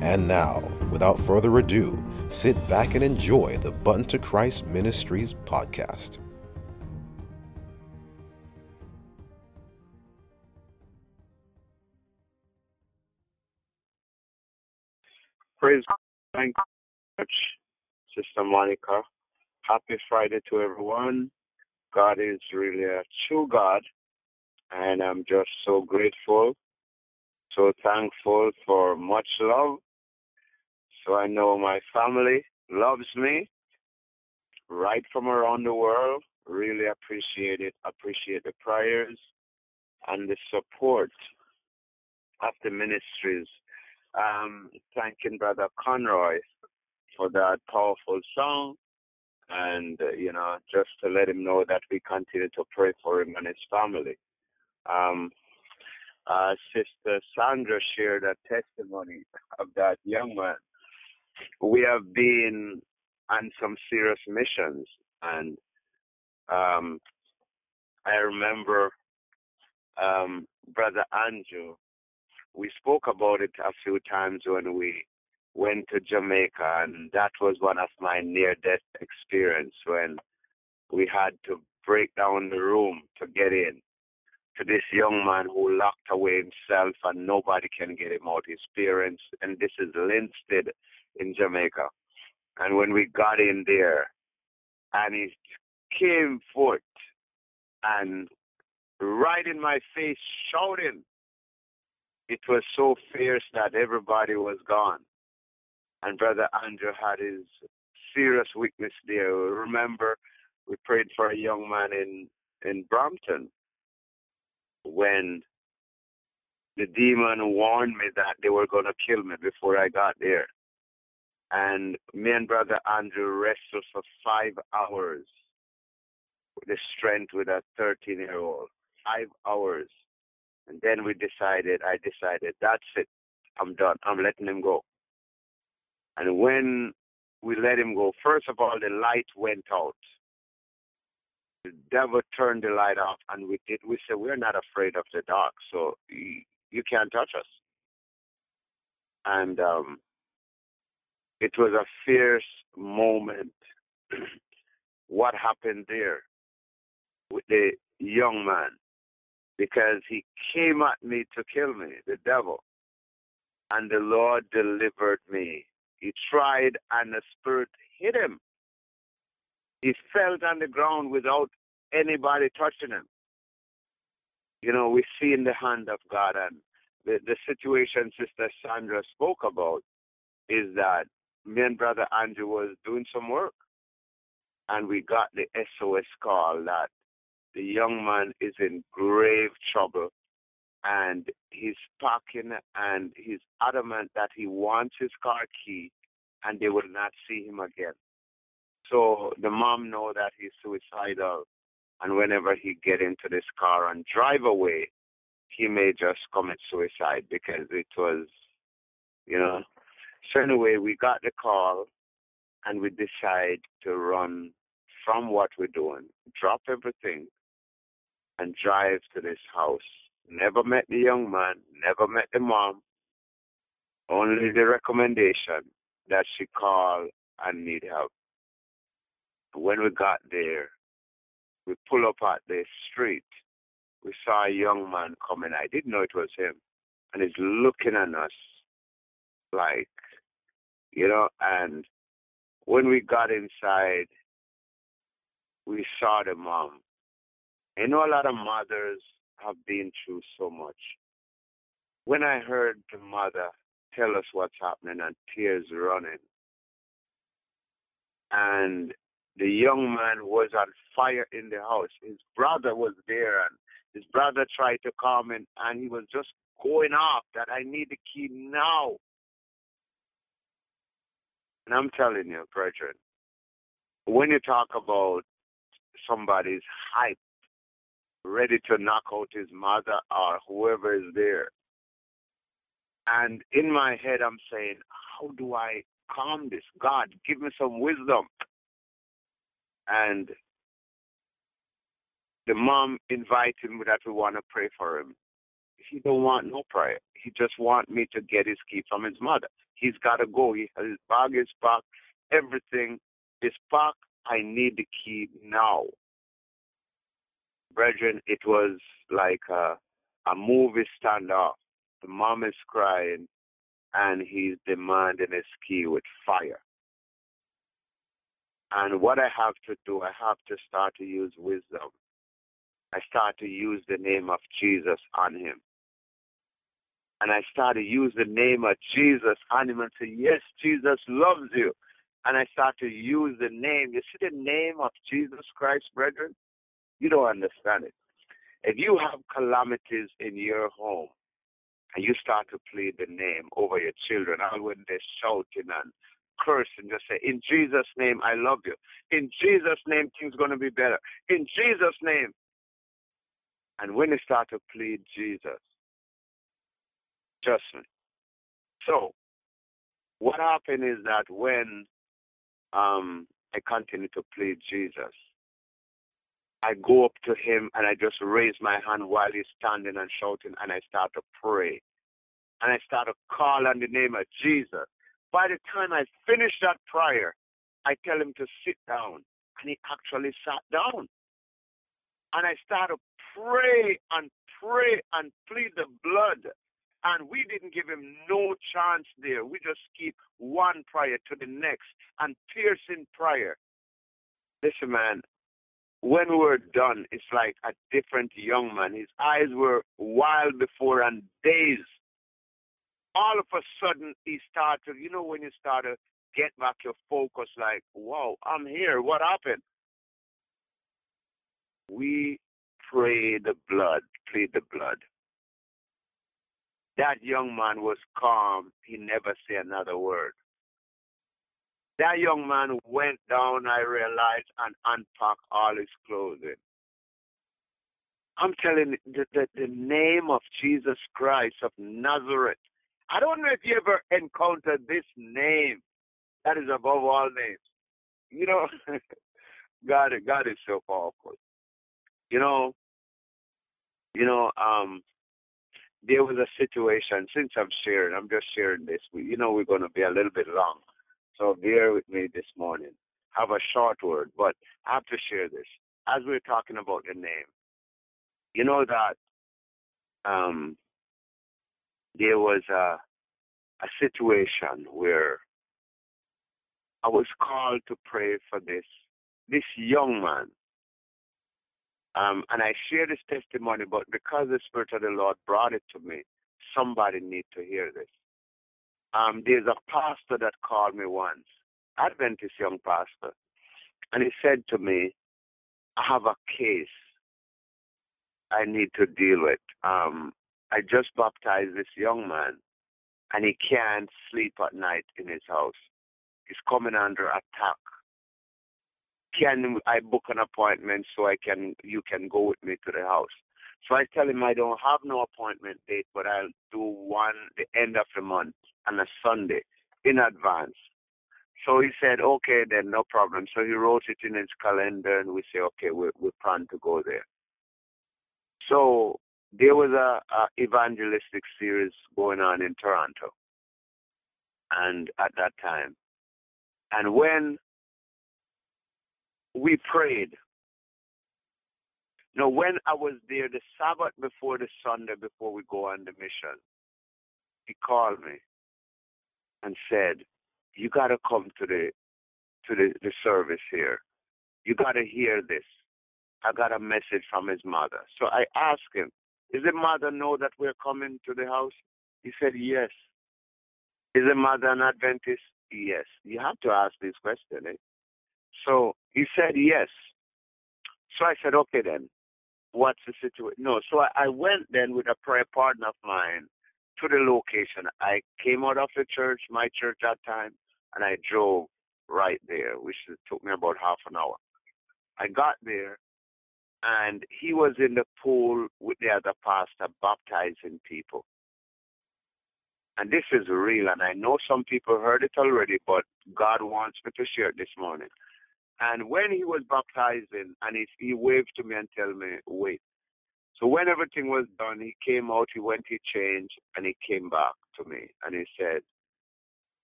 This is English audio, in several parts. And now, without further ado, sit back and enjoy the Button to Christ Ministries podcast. Praise God. Thank you, Sister Monica. Happy Friday to everyone. God is really a true God, and I'm just so grateful, so thankful for much love. So I know my family loves me right from around the world. Really appreciate it. Appreciate the prayers and the support of the ministries. Thanking Brother Conroy for that powerful song. And, just to let him know that we continue to pray for him and his family. Sister Sandra shared a testimony of that young man. We have been on some serious missions, and I remember Brother Andrew. We spoke about it a few times when we went to Jamaica, and that was one of my near-death experience when we had to break down the room to get in to this young man who locked away himself and nobody can get him out, his parents, and this is Linstead in Jamaica. And when we got in there, and he came forth and right in my face shouting, it was so fierce that everybody was gone. And Brother Andrew had his serious weakness there. Remember, we prayed for a young man in Brompton when the demon warned me that they were going to kill me before I got there. And me and Brother Andrew wrestled for 5 hours with the strength with a 13-year-old. 5 hours. And then I decided, that's it. I'm done. I'm letting him go. And when we let him go, first of all, the light went out. The devil turned the light off, and we said, we're not afraid of the dark, so you can't touch us. And it was a fierce moment. What happened there with the young man? Because he came at me to kill me, the devil. And the Lord delivered me. He tried, and the spirit hit him. He fell on the ground without anybody touching him. We see in the hand of God, and the situation Sister Sandra spoke about is that me and Brother Andrew was doing some work, and we got the SOS call that the young man is in grave trouble. And he's parking, and he's adamant that he wants his car key, and they will not see him again. So the mom knows that he's suicidal, and whenever he get into this car and drive away, he may just commit suicide because it was, So anyway, we got the call, and we decide to run from what we're doing, drop everything, and drive to this house. Never met the young man, never met the mom, only the recommendation that she call and need help. When we got there, we pull up at the street. We saw a young man coming. I didn't know it was him. And he's looking at us like, and when we got inside, we saw the mom. A lot of mothers have been through so much. When I heard the mother tell us what's happening and tears running, and the young man was on fire in the house. His brother was there, and his brother tried to come in, and he was just going off that I need the key now. And I'm telling you, brethren, when you talk about somebody's hype, ready to knock out his mother or whoever is there, and in my head I'm saying, how do I calm this? God, give me some wisdom. And the mom invited him that we want to pray for him. He don't want no prayer. He just want me to get his key from his mother. He's got to go. His bag is packed. Everything is packed. I need the key now. Brethren, it was like a movie standoff. The mom is crying, and he's demanding his key with fire. And what I have to do, I have to start to use wisdom. I start to use the name of Jesus on him. And I start to use the name of Jesus on him and say, yes, Jesus loves you. And I start to use the name. You see the name of Jesus Christ, brethren? You don't understand it. If you have calamities in your home, and you start to plead the name over your children, and when they're shouting and cursing, just say, in Jesus' name, I love you. In Jesus' name, things are going to be better. In Jesus' name. And when you start to plead Jesus, trust me. So, what happened is that when I continue to plead Jesus, I go up to him and I just raise my hand while he's standing and shouting, and I start to pray. And I start to call on the name of Jesus. By the time I finish that prayer, I tell him to sit down. And he actually sat down. And I start to pray and plead the blood. And we didn't give him no chance there. We just keep one prayer to the next and piercing prayer. Listen, man, when we're done, it's like a different young man. His eyes were wild before and dazed. All of a sudden, he started, you know, when you start to get back your focus, like, wow, I'm here. What happened? We pray the blood, plead the blood. That young man was calm. He never said another word. That young man went down, I realized, and unpacked all his clothing. I'm telling you, the name of Jesus Christ of Nazareth. I don't know if you ever encountered this name. That is above all names. You know, God is so powerful. You know, there was a situation, since I'm just sharing this. You know, we're going to be a little bit long. So bear with me this morning. Have a short word, but I have to share this. As we're talking about the name, you know that there was a situation where I was called to pray for this young man. And I share this testimony, but because the Spirit of the Lord brought it to me, somebody needs to hear this. There's a pastor that called me once, Adventist young pastor, and he said to me, I have a case I need to deal with. I just baptized this young man, and he can't sleep at night in his house. He's coming under attack. Can I book an appointment so you can go with me to the house? So I tell him I don't have no appointment date, but I'll do one the end of the month on a Sunday in advance. So he said, okay, then no problem. So he wrote it in his calendar, and we say, okay, we plan to go there. So there was a evangelistic series going on in Toronto, and at that time, and when we prayed. Now, when I was there, the Sabbath before the Sunday, before we go on the mission, he called me and said, you got to come to the service here. You got to hear this. I got a message from his mother. So I asked him, does the mother know that we're coming to the house? He said, yes. Is the mother an Adventist? Yes. You have to ask this question, eh? So he said yes. So I said, okay then, what's the situation? No, so I went then with a prayer partner of mine to the location. I came out of the church, my church at that time, and I drove right there, which took me about half an hour. I got there, and he was in the pool with the other pastor baptizing people. And this is real, and I know some people heard it already, but God wants me to share it this morning. And when he was baptizing, and he waved to me and told me, wait. So when everything was done, he came out, he went, he changed, and he came back to me. And he said,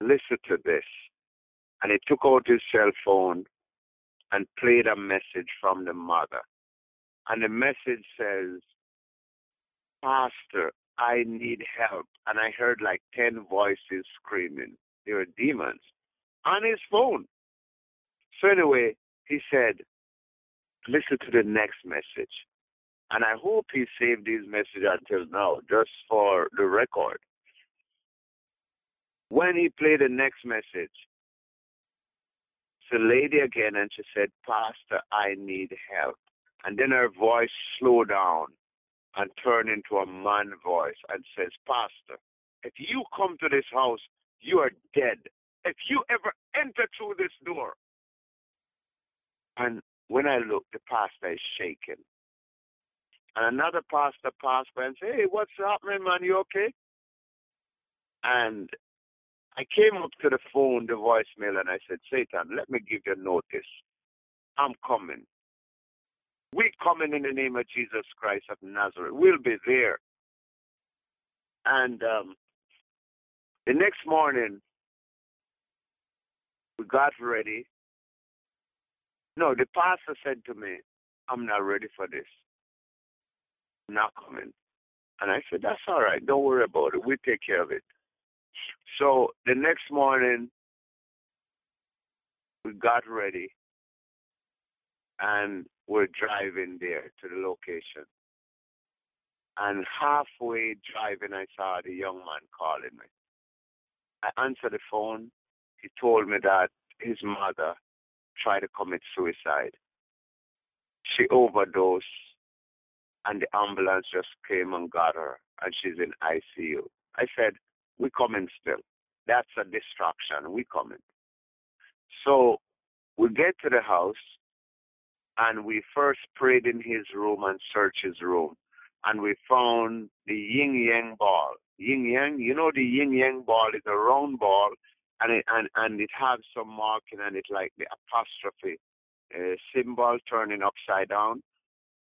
listen to this. And he took out his cell phone and played a message from the mother. And the message says, Pastor, I need help. And I heard like 10 voices screaming. They were demons on his phone. So anyway, he said, listen to the next message. And I hope he saved his message until now, just for the record. When he played the next message, it's a lady again, and she said, Pastor, I need help. And then her voice slowed down and turned into a man voice and says, Pastor, if you come to this house, you are dead. If you ever enter through this door. And when I look, the pastor is shaking. And another pastor passed by and said, hey, what's happening, man? You okay? And I came up to the phone, the voicemail, and I said, Satan, let me give you notice. I'm coming. We're coming in the name of Jesus Christ of Nazareth. We'll be there. And the next morning, we got ready. No, the pastor said to me, I'm not ready for this. Not coming. And I said, that's all right. Don't worry about it. We'll take care of it. So the next morning, we got ready, and we're driving there to the location. And halfway driving, I saw the young man calling me. I answered the phone. He told me that his mother tried to commit suicide. She overdosed. And the ambulance just came and got her, and she's in ICU. I said, we're coming still. That's a distraction. We're coming. So we get to the house, and we first prayed in his room and searched his room. And we found the yin-yang ball. Yin-yang, you know the yin-yang ball is a round ball, and it has some marking, and it's like the apostrophe symbol turning upside down.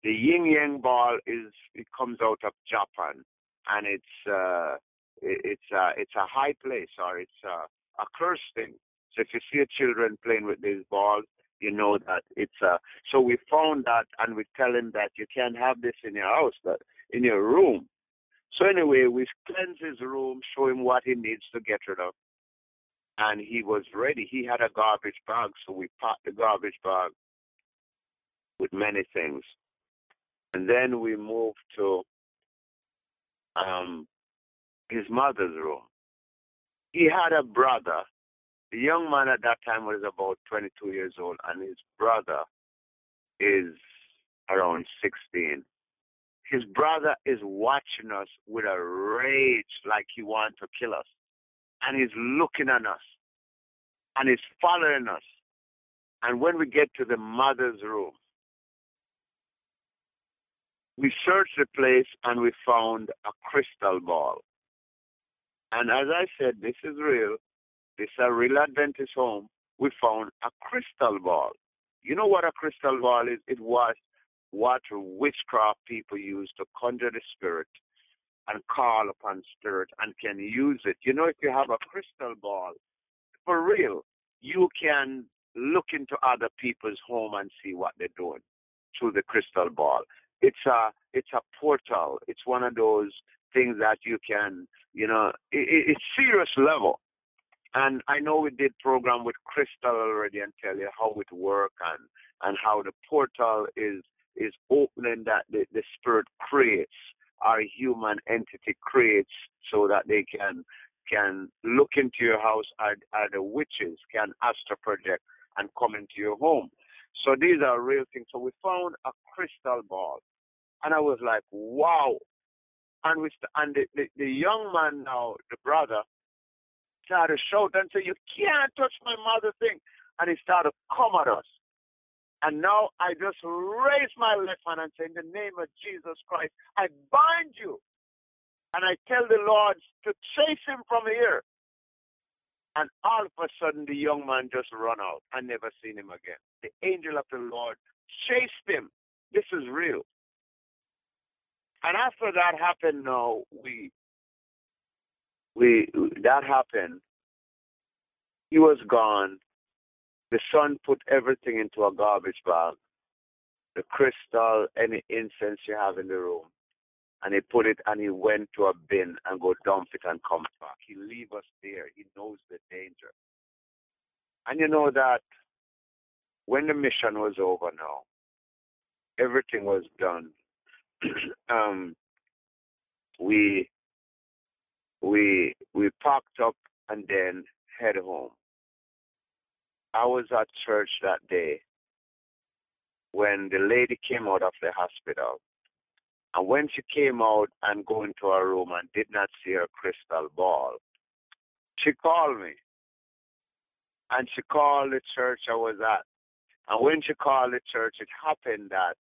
The yin-yang ball it comes out of Japan, and it's a high place, or it's a cursed thing. So if you see children playing with these balls, you know that it's a. So we found that, and we tell him that you can't have this in your house, but in your room. So anyway, we cleanse his room, show him what he needs to get rid of, and he was ready. He had a garbage bag, so we packed the garbage bag with many things. And then we moved to his mother's room. He had a brother. The young man at that time was about 22 years old, and his brother is around 16. His brother is watching us with a rage like he wants to kill us. And he's looking at us. And he's following us. And when we get to the mother's room, we searched the place, and we found a crystal ball. And as I said, this is real. This is a real Adventist home. We found a crystal ball. You know what a crystal ball is? It was what witchcraft people used to conjure the spirit and call upon spirit and can use it. You know, if you have a crystal ball, for real, you can look into other people's home and see what they're doing through the crystal ball. It's a portal. It's one of those things that you can, you know, it's serious level. And I know we did program with Crystal already and tell you how it works and how the portal is opening that the spirit creates, our human entity creates so that they can look into your house, and the witches can astral project and come into your home. So these are real things. So we found a crystal ball. And I was like, wow. And the young man now, the brother, started shouting and saying, "You can't touch my mother thing." And he started to come at us. And now I just raise my left hand and say, "In the name of Jesus Christ, I bind you." And I tell the Lord to chase him from here. And all of a sudden, the young man just run out. I never seen him again. The angel of the Lord chased him. This is real. And after that happened, now that happened. He was gone. The son put everything into a garbage bag, the crystal, any incense you have in the room, and he put it and he went to a bin and go dump it and come back. He leave us there. He knows the danger. And you know that when the mission was over now, everything was done. We packed up and then head home. I was at church that day when the lady came out of the hospital. And when she came out and go into her room and did not see her crystal ball, she called me. And she called the church I was at. And when she called the church, it happened that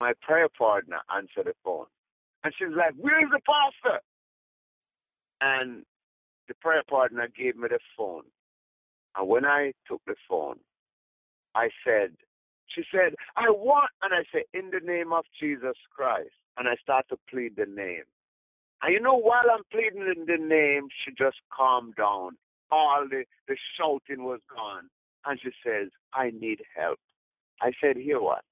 my prayer partner answered the phone. And she's like, "Where's the pastor?" And the prayer partner gave me the phone. And when I took the phone, I said, she said, "I want," and I said, "In the name of Jesus Christ." And I start to plead the name. And you know, while I'm pleading in the name, she just calmed down. All the shouting was gone. And she says, "I need help." I said, "Hear what?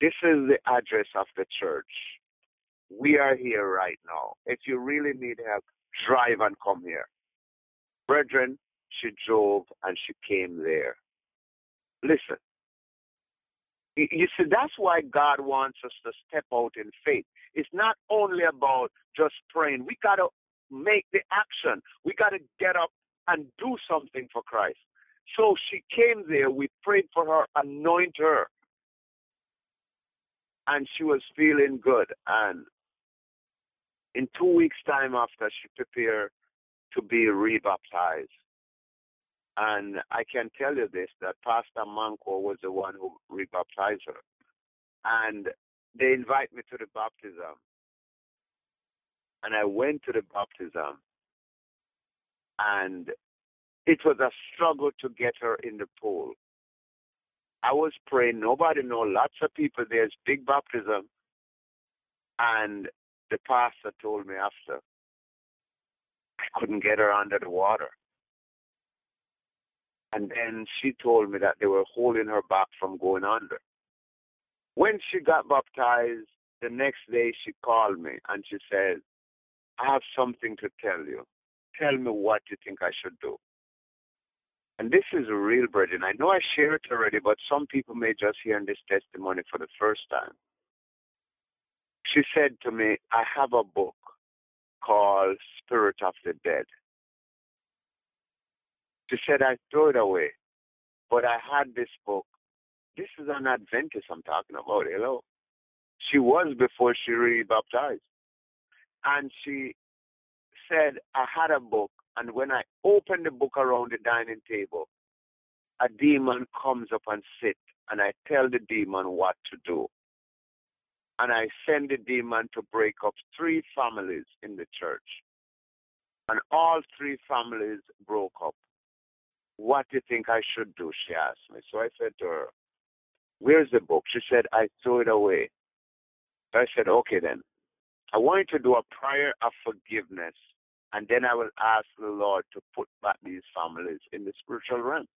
This is the address of the church. We are here right now. If you really need help, drive and come here." Brethren, she drove and she came there. Listen. You see, that's why God wants us to step out in faith. It's not only about just praying. We got to make the action. We got to get up and do something for Christ. So she came there. We prayed for her, anointed her. And she was feeling good. And in 2 weeks' time after, she prepared to be rebaptized. And I can tell you this, that Pastor Manco was the one who rebaptized her. And they invite me to the baptism. And I went to the baptism. And it was a struggle to get her in the pool. I was praying. Nobody knows. Lots of people. There's big baptism. And the pastor told me after, I couldn't get her under the water. And then she told me that they were holding her back from going under. When she got baptized, the next day she called me and she said, "I have something to tell you. Tell me what you think I should do." And this is real, brethren. I know I share it already, but some people may just hear this testimony for the first time. She said to me, "I have a book called Spirit of the Dead." She said, "I threw it away, but I had this book." This is an Adventist I'm talking about. Hello. She was before she really baptized. And she said, "I had a book, and when I opened the book around the dining table, a demon comes up and sits, and I tell the demon what to do. And I send the demon to break up 3 families in the church. And all 3 families broke up. What do you think I should do?" she asked me. So I said to her, "Where's the book?" She said, "I threw it away." So I said, "Okay then. I want you to do a prayer of forgiveness, and then I will ask the Lord to put back these families in the spiritual realm."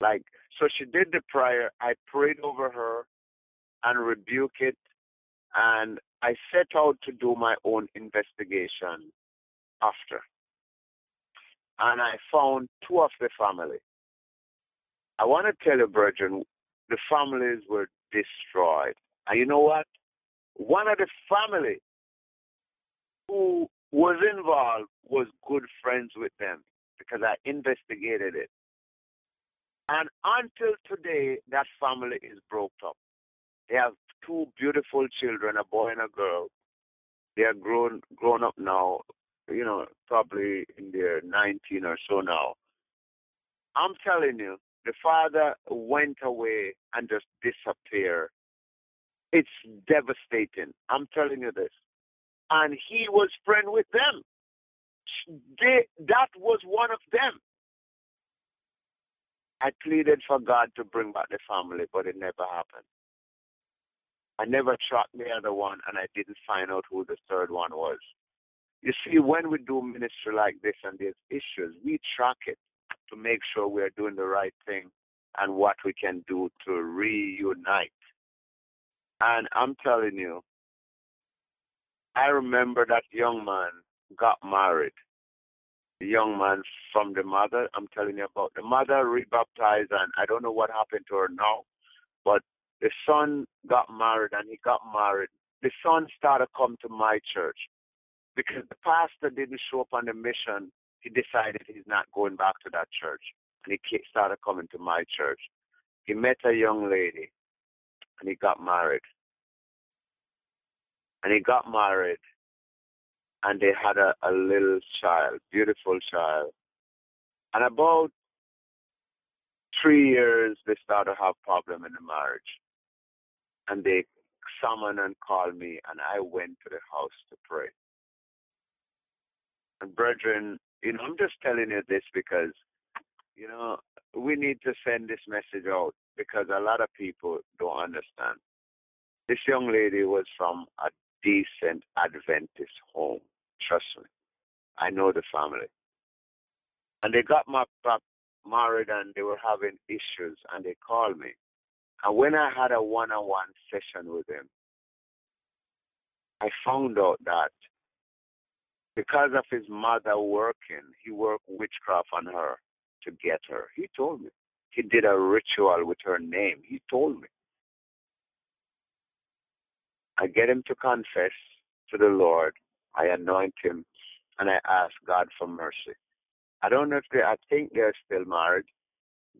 Like, so she did the prayer. I prayed over her and rebuked it, and I set out to do my own investigation after. And I found 2 of the family. I want to tell you, brethren, the families were destroyed. And you know what? One of the family who was involved was good friends with them because I investigated it. And until today, that family is broke up. They have 2 beautiful children, a boy and a girl. They are grown up now. you know, probably in their 19 or so now. I'm telling you, the father went away and just disappeared. It's devastating. I'm telling you this. And he was friend with them. That was one of them. I pleaded for God to bring back the family, but it never happened. I never tracked the other one, and I didn't find out who the third one was. You see, when we do ministry like this and there's issues, we track it to make sure we are doing the right thing and what we can do to reunite. And I'm telling you, I remember that young man got married. The young man from the mother, I'm telling you about. The mother rebaptized, and I don't know what happened to her now, but the son got married, and he got married. The son started coming to my church. Because the pastor didn't show up on the mission, he decided he's not going back to that church. And he started coming to my church. He met a young lady, and he got married. And they had a little child, beautiful child. And about 3 years, they started to have problem in the marriage. And they summoned and called me, and I went to the house to pray. And brethren, you know, I'm just telling you this because, you know, we need to send this message out because a lot of people don't understand. This young lady was from a decent Adventist home. Trust me. I know the family. And they got married and they were having issues and they called me. And when I had a one-on-one session with him, I found out that because of his mother working, he worked witchcraft on her to get her. He told me. He did a ritual with her name. He told me. I get him to confess to the Lord. I anoint him, and I ask God for mercy. I don't know if I think they're still married.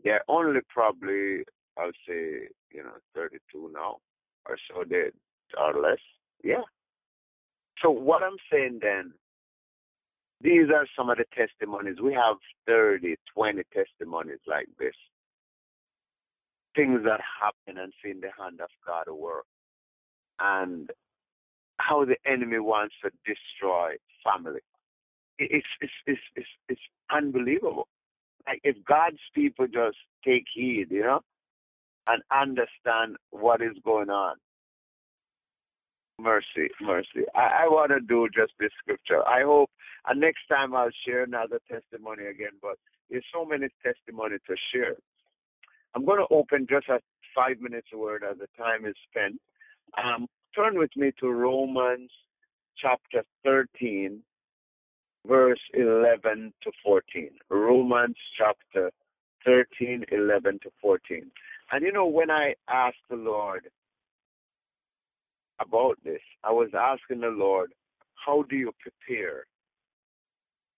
They're only probably, I'll say, you know, 32 now or so, they are less. Yeah. So what I'm saying then, these are some of the testimonies. We have 30, 20 testimonies like this. Things that happen and seeing the hand of God work. And how the enemy wants to destroy family. It's unbelievable. Like if God's people just take heed, you know, and understand what is going on. Mercy, mercy. I want to do just this scripture. I hope, and next time I'll share another testimony again, but there's so many testimonies to share. I'm going to open just a 5 minutes word as the time is spent. Turn with me to Romans chapter 13, verse 11 to 14. Romans chapter 13, 11 to 14. And you know, when I asked the Lord about this, I was asking the Lord, how do you prepare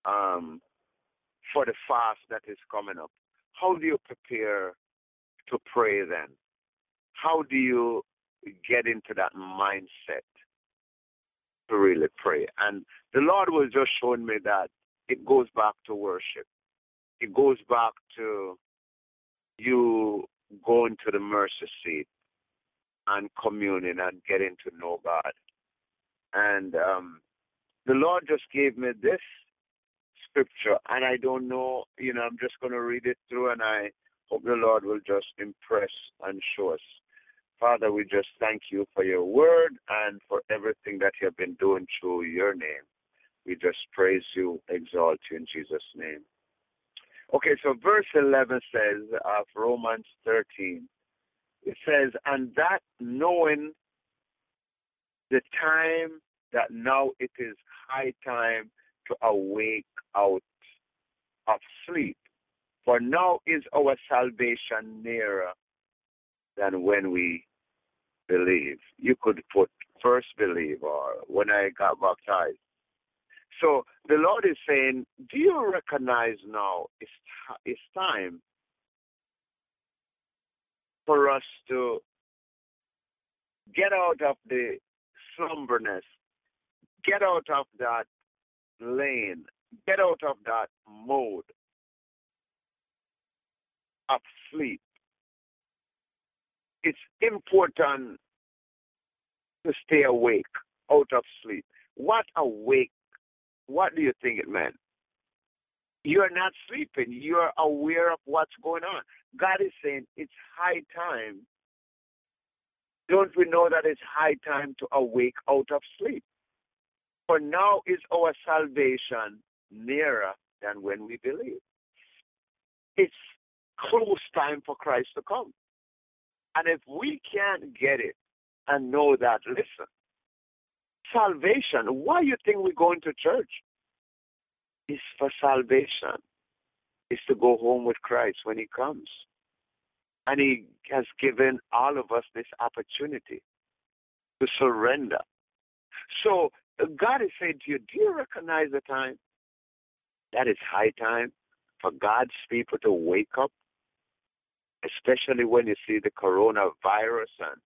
for the fast that is coming up? How do you prepare to pray then? How do you get into that mindset to really pray? And the Lord was just showing me that it goes back to worship. It goes back to you going to the mercy seat and communing and getting to know God. And the Lord just gave me this scripture, and I don't know, you know, I'm just going to read it through, and I hope the Lord will just impress and show us. Father, we just thank you for your word and for everything that you have been doing through your name. We just praise you, exalt you in Jesus' name. Okay, so verse 11 says of Romans 13, it says, and that knowing the time that now it is high time to awake out of sleep, for now is our salvation nearer than when we believe. You could put first believe or when I got baptized. So the Lord is saying, do you recognize now it's time for us to get out of the slumberness, get out of that lane. Get out of that mode of sleep. It's important to stay awake, out of sleep. What awake? What do you think it meant? You're not sleeping. You're aware of what's going on. God is saying it's high time. Don't we know that it's high time to awake out of sleep? For now is our salvation nearer than when we believe. It's close time for Christ to come. And if we can't get it and know that, listen, salvation, why you think we're going to church? It's for salvation. It's to go home with Christ when he comes. And he has given all of us this opportunity to surrender. So God is saying to you, do you recognize the time? That is high time for God's people to wake up, especially when you see the coronavirus and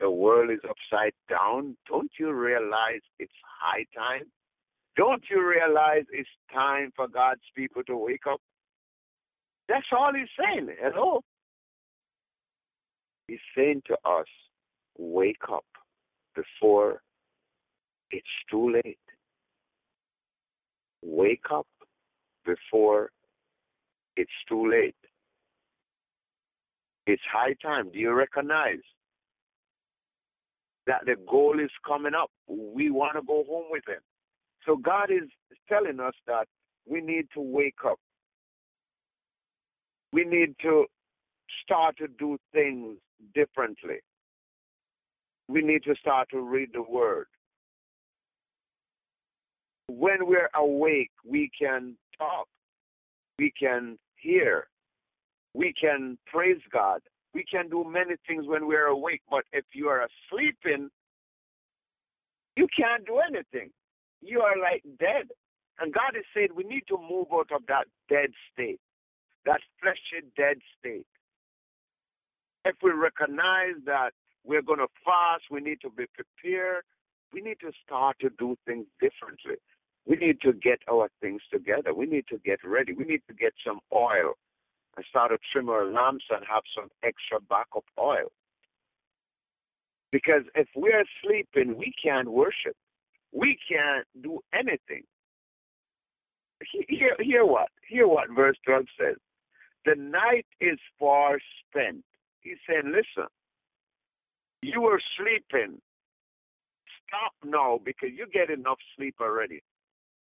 the world is upside down. Don't you realize it's high time? Don't you realize it's time for God's people to wake up? That's all he's saying. Hello? He's saying to us, wake up before it's too late. Wake up before it's too late. It's high time. Do you recognize that the goal is coming up? We want to go home with him. So God is telling us that we need to wake up. We need to start to do things differently. We need to start to read the Word. When we're awake, we can talk. We can hear. We can praise God. We can do many things when we're awake. But if you are sleeping, you can't do anything. You are like dead. And God is saying we need to move out of that dead state, that fleshy dead state. If we recognize that we're going to fast, we need to be prepared. We need to start to do things differently. We need to get our things together. We need to get ready. We need to get some oil and start to trim our lamps and have some extra backup oil. Because if we're sleeping, we can't worship. We can't do anything. Hear what verse 12 says. The night is far spent. He's saying, listen, you were sleeping. Stop now because you get enough sleep already.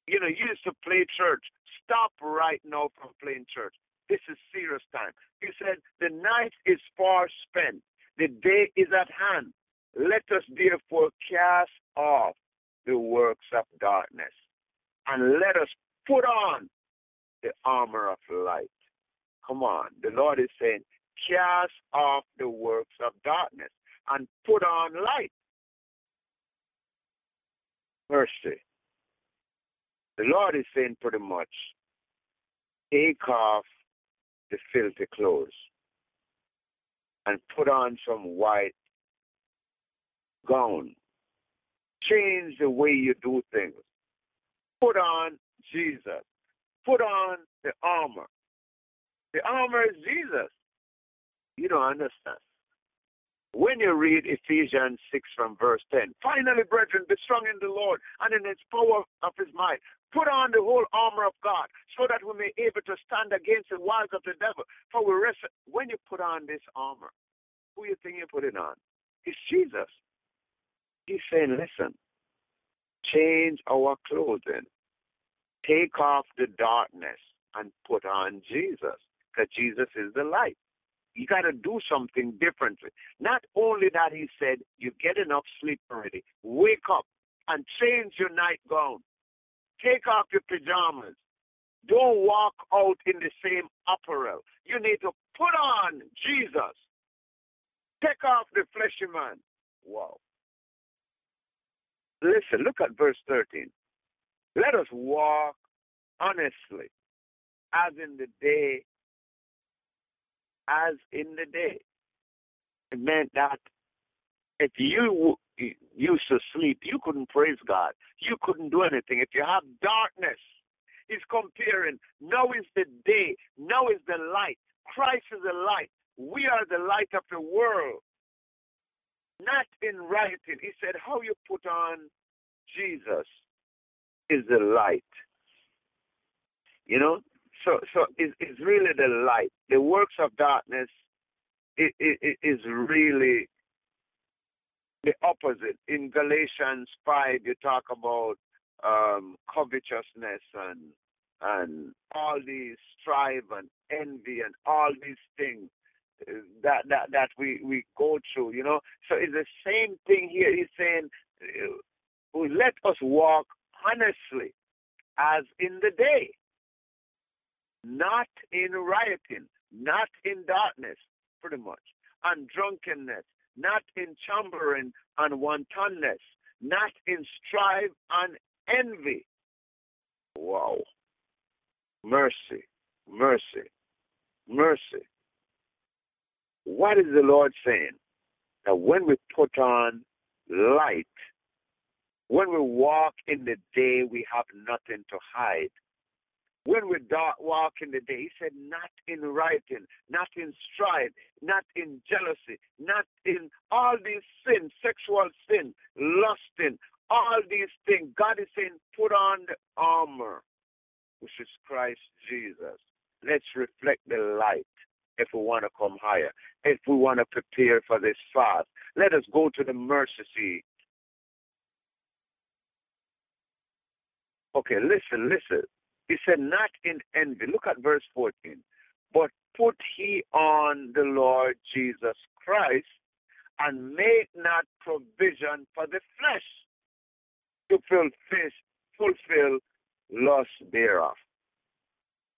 You know, you used to play church. Stop right now from playing church. This is serious time. He said, the night is far spent. The day is at hand. Let us therefore cast off the works of darkness, and let us put on the armor of light. Come on. The Lord is saying, cast off the works of darkness and put on light. Mercy. The Lord is saying pretty much, take off the filthy clothes and put on some white gown. Change the way you do things. Put on Jesus. Put on the armor. The armor is Jesus. You don't understand. When you read Ephesians 6 from verse 10, finally, brethren, be strong in the Lord and in his power of his might. Put on the whole armor of God so that we may be able to stand against the wiles of the devil. For we rest. When you put on this armor, who do you think you put it on? It's Jesus. He's saying, listen, change our clothing. Take off the darkness and put on Jesus, because Jesus is the light. You got to do something differently. Not only that, he said, you get enough sleep already. Wake up and change your nightgown. Take off your pajamas. Don't walk out in the same apparel. You need to put on Jesus. Take off the fleshy man. Wow. Listen, look at verse 13. Let us walk honestly, as in the day. It meant that If you used to sleep, you couldn't praise God. You couldn't do anything. If you have darkness, he's comparing. Now is the day. Now is the light. Christ is the light. We are the light of the world. Not in rioting. He said, how you put on Jesus is the light. You know? So it's really the light. The works of darkness is really the opposite. In Galatians 5, you talk about covetousness and all these strife and envy and all these things that we go through, you know. So it's the same thing here. He's saying, let us walk honestly as in the day, not in rioting, not in darkness, pretty much, and drunkenness, not in chambering and wantonness, not in strife and envy. Wow. Mercy, mercy, mercy. What is the Lord saying? That when we put on light, when we walk in the day, we have nothing to hide. When we walk in the day, he said, not in rioting, not in strife, not in jealousy, not in all these sins, sexual sin, lusting, all these things. God is saying, put on the armor, which is Christ Jesus. Let's reflect the light if we want to come higher, if we want to prepare for this fast. Let us go to the mercy seat. Okay, listen. He said, not in envy. Look at verse 14. But put he on the Lord Jesus Christ and make not provision for the flesh to fulfill lust thereof.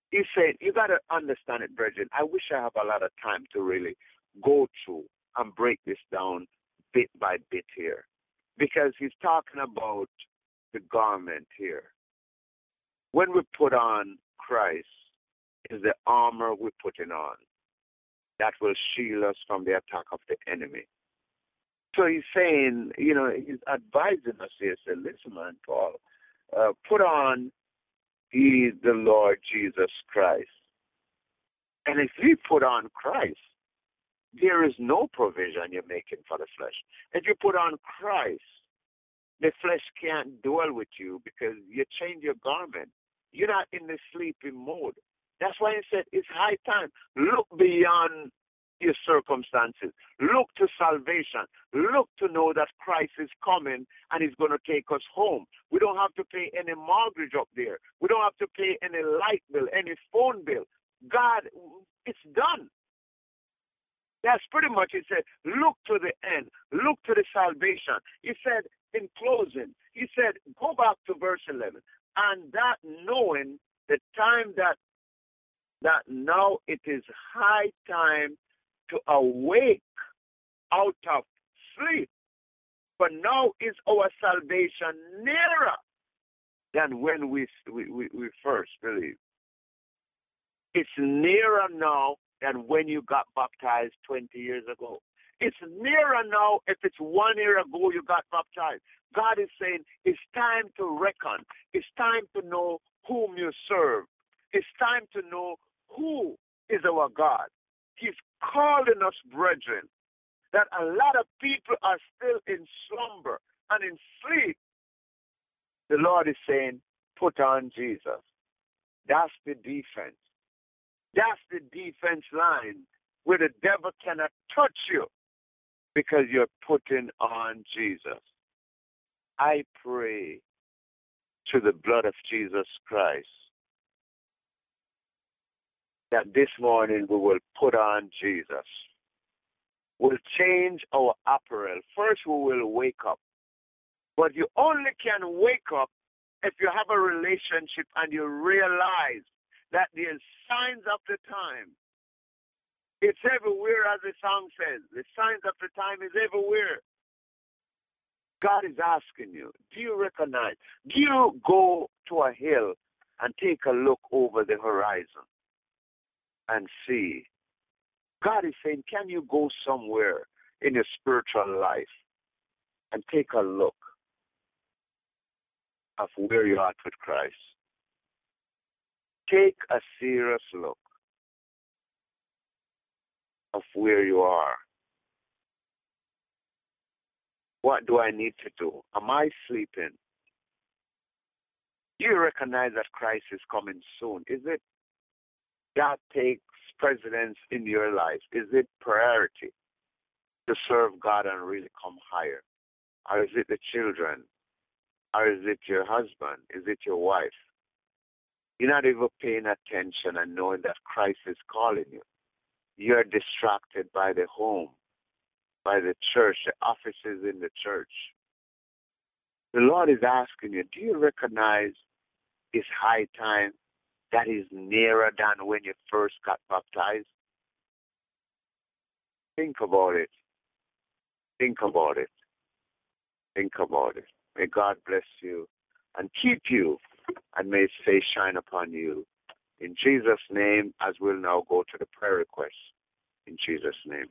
He said, you got to understand it, brethren. I wish I have a lot of time to really go through and break this down bit by bit here, because he's talking about the garment here. When we put on Christ, is the armor we're putting on that will shield us from the attack of the enemy. So he's saying, you know, he's advising us here. He said, listen, man, Paul, put on the Lord Jesus Christ. And if you put on Christ, there is no provision you're making for the flesh. If you put on Christ, the flesh can't dwell with you because you change your garment. You're not in the sleeping mode. That's why he said it's high time. Look beyond your circumstances. Look to salvation. Look to know that Christ is coming and he's going to take us home. We don't have to pay any mortgage up there. We don't have to pay any light bill, any phone bill. God, it's done. That's pretty much it. He said, look to the end. Look to the salvation. He said, in closing, he said, go back to verse 11. And that knowing the time that now it is high time to awake out of sleep. For now is our salvation nearer than when we first believed. It's nearer now than when you got baptized 20 years ago. It's nearer now if it's 1 year ago you got baptized. God is saying it's time to reckon. It's time to know whom you serve. It's time to know who is our God. He's calling us, brethren, that a lot of people are still in slumber and in sleep. The Lord is saying, put on Jesus. That's the defense. That's the defense line where the devil cannot touch you, because you're putting on Jesus. I pray to the blood of Jesus Christ that this morning we will put on Jesus. We'll change our apparel. First, we will wake up. But you only can wake up if you have a relationship and you realize that there's signs of the time. It's everywhere, as the song says. The signs of the time is everywhere. God is asking you, do you recognize? Do you go to a hill and take a look over the horizon and see? God is saying, can you go somewhere in your spiritual life and take a look of where you are with Christ. Take a serious look of where you are. What do I need to do? Am I sleeping? Do you recognize that Christ is coming soon? Is it that takes precedence in your life? Is it priority to serve God and really come higher? Or is it the children? Or is it your husband? Is it your wife? You're not even paying attention and knowing that Christ is calling you. You're distracted by the home, by the church, the offices in the church. The Lord is asking you, do you recognize it's high time that is nearer than when you first got baptized? Think about it. Think about it. Think about it. May God bless you and keep you, and may His face shine upon you. In Jesus' name, as we'll now go to the prayer request. In Jesus' name.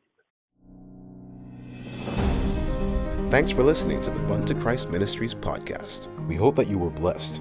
Thanks for listening to the Button to Christ Ministries podcast. We hope that you were blessed.